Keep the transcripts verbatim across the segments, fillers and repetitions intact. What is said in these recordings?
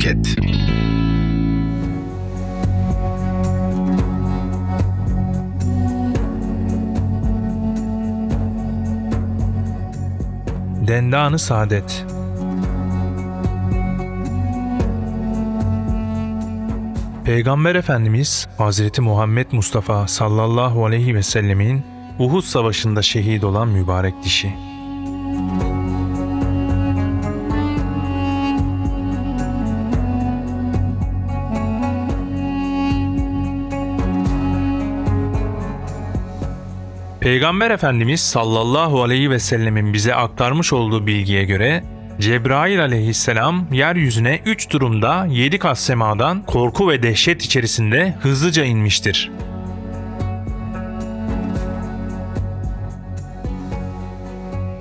sevk et. Dendân-ı Saâdet. Peygamber Efendimiz Hazreti Muhammed Mustafa sallallahu aleyhi ve sellemin Uhud Savaşı'nda şehit olan mübarek dişi. Peygamber Efendimiz sallallahu aleyhi ve sellemin bize aktarmış olduğu bilgiye göre Cebrail aleyhisselam yeryüzüne üç durumda yedi kat semadan korku ve dehşet içerisinde hızlıca inmiştir.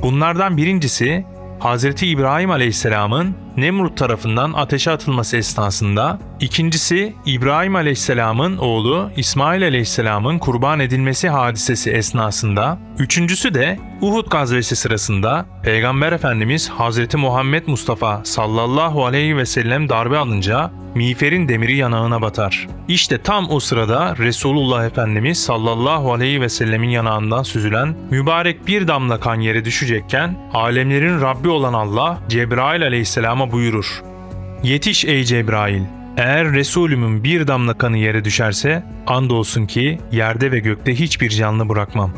Bunlardan birincisi Hazreti İbrahim aleyhisselamın Nemrut tarafından ateşe atılması esnasında, ikincisi İbrahim aleyhisselamın oğlu İsmail aleyhisselamın kurban edilmesi hadisesi esnasında, üçüncüsü de Uhud gazvesi sırasında Peygamber Efendimiz Hazreti Muhammed Mustafa sallallahu aleyhi ve sellem darbe alınca miğferin demiri yanağına batar. İşte tam o sırada Resulullah Efendimiz sallallahu aleyhi ve sellemin yanağından süzülen mübarek bir damla kan yere düşecekken alemlerin Rabbi olan Allah Cebrail aleyhisselama buyurur: "Yetiş ey Cebrail! Eğer Resulümün bir damla kanı yere düşerse, andolsun ki yerde ve gökte hiçbir canlı bırakmam."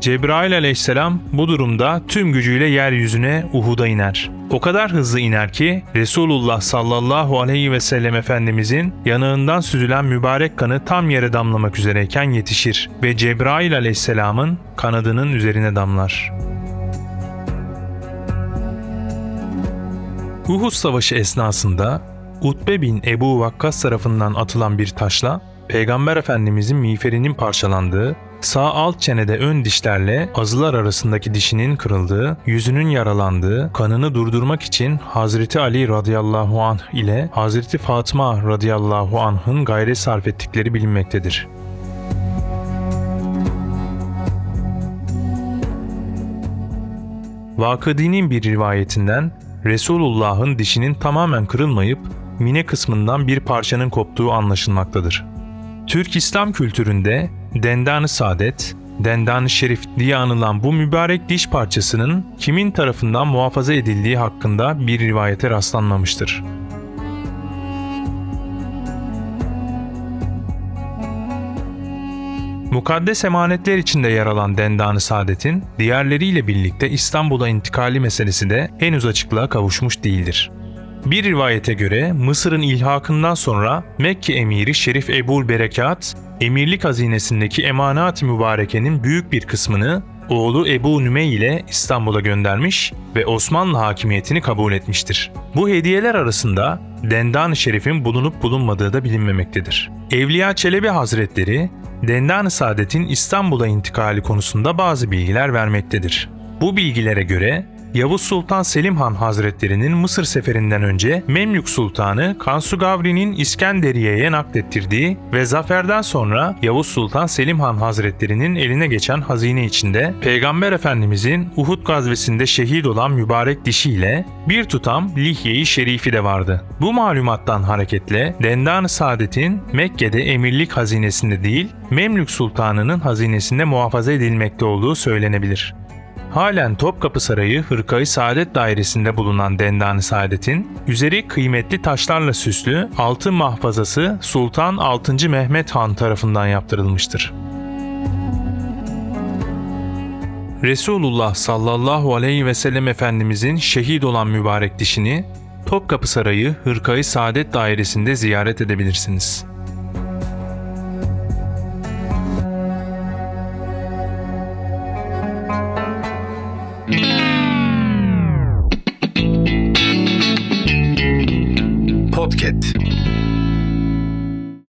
Cebrail aleyhisselam bu durumda tüm gücüyle yeryüzüne Uhud'a iner. O kadar hızlı iner ki Resulullah sallallahu aleyhi ve sellem Efendimizin yanağından süzülen mübarek kanı tam yere damlamak üzereyken yetişir ve Cebrail aleyhisselamın kanadının üzerine damlar. Uhud Savaşı esnasında Utbe bin Ebu Vakkas tarafından atılan bir taşla Peygamber Efendimizin miğferinin parçalandığı, sağ alt çenede ön dişlerle azılar arasındaki dişinin kırıldığı, yüzünün yaralandığı, kanını durdurmak için Hazreti Ali radıyallahu anh ile Hazreti Fatıma radıyallahu anh'ın gayret sarf ettikleri bilinmektedir. Vakıdi'nin bir rivayetinden Resulullah'ın dişinin tamamen kırılmayıp mine kısmından bir parçanın koptuğu anlaşılmaktadır. Türk İslam kültüründe Dendân-ı Saâdet, Dendan-ı Şerif diye anılan bu mübarek diş parçasının kimin tarafından muhafaza edildiği hakkında bir rivayete rastlanmamıştır. Mukaddes emanetler içinde yer alan Dendân-ı Saadet'in diğerleriyle birlikte İstanbul'a intikali meselesi de henüz açıklığa kavuşmuş değildir. Bir rivayete göre Mısır'ın ilhakından sonra Mekke emiri Şerif Ebul Berekat, emirlik hazinesindeki emanat-ı mübarekenin büyük bir kısmını oğlu Ebu Nümey ile İstanbul'a göndermiş ve Osmanlı hakimiyetini kabul etmiştir. Bu hediyeler arasında Dendân-ı Şerif'in bulunup bulunmadığı da bilinmemektedir. Evliya Çelebi Hazretleri, Dendân-ı Saadet'in İstanbul'a intikali konusunda bazı bilgiler vermektedir. Bu bilgilere göre Yavuz Sultan Selim Han Hazretleri'nin Mısır seferinden önce Memlük Sultanı Kansu Gavri'nin İskenderiye'ye naklettirdiği ve zaferden sonra Yavuz Sultan Selim Han Hazretleri'nin eline geçen hazine içinde Peygamber Efendimizin Uhud gazvesinde şehit olan mübarek dişiyle bir tutam lihye-i şerifi de vardı. Bu malumattan hareketle Dendân-ı Saadet'in Mekke'de emirlik hazinesinde değil, Memlük Sultanı'nın hazinesinde muhafaza edilmekte olduğu söylenebilir. Halen Topkapı Sarayı Hırka-i Saadet Dairesi'nde bulunan Dendân-ı Saadet'in üzeri kıymetli taşlarla süslü altın mahfazası Sultan altıncı Mehmet Han tarafından yaptırılmıştır. Resulullah sallallahu aleyhi ve sellem Efendimizin şehit olan mübarek dişini Topkapı Sarayı Hırka-i Saadet Dairesi'nde ziyaret edebilirsiniz.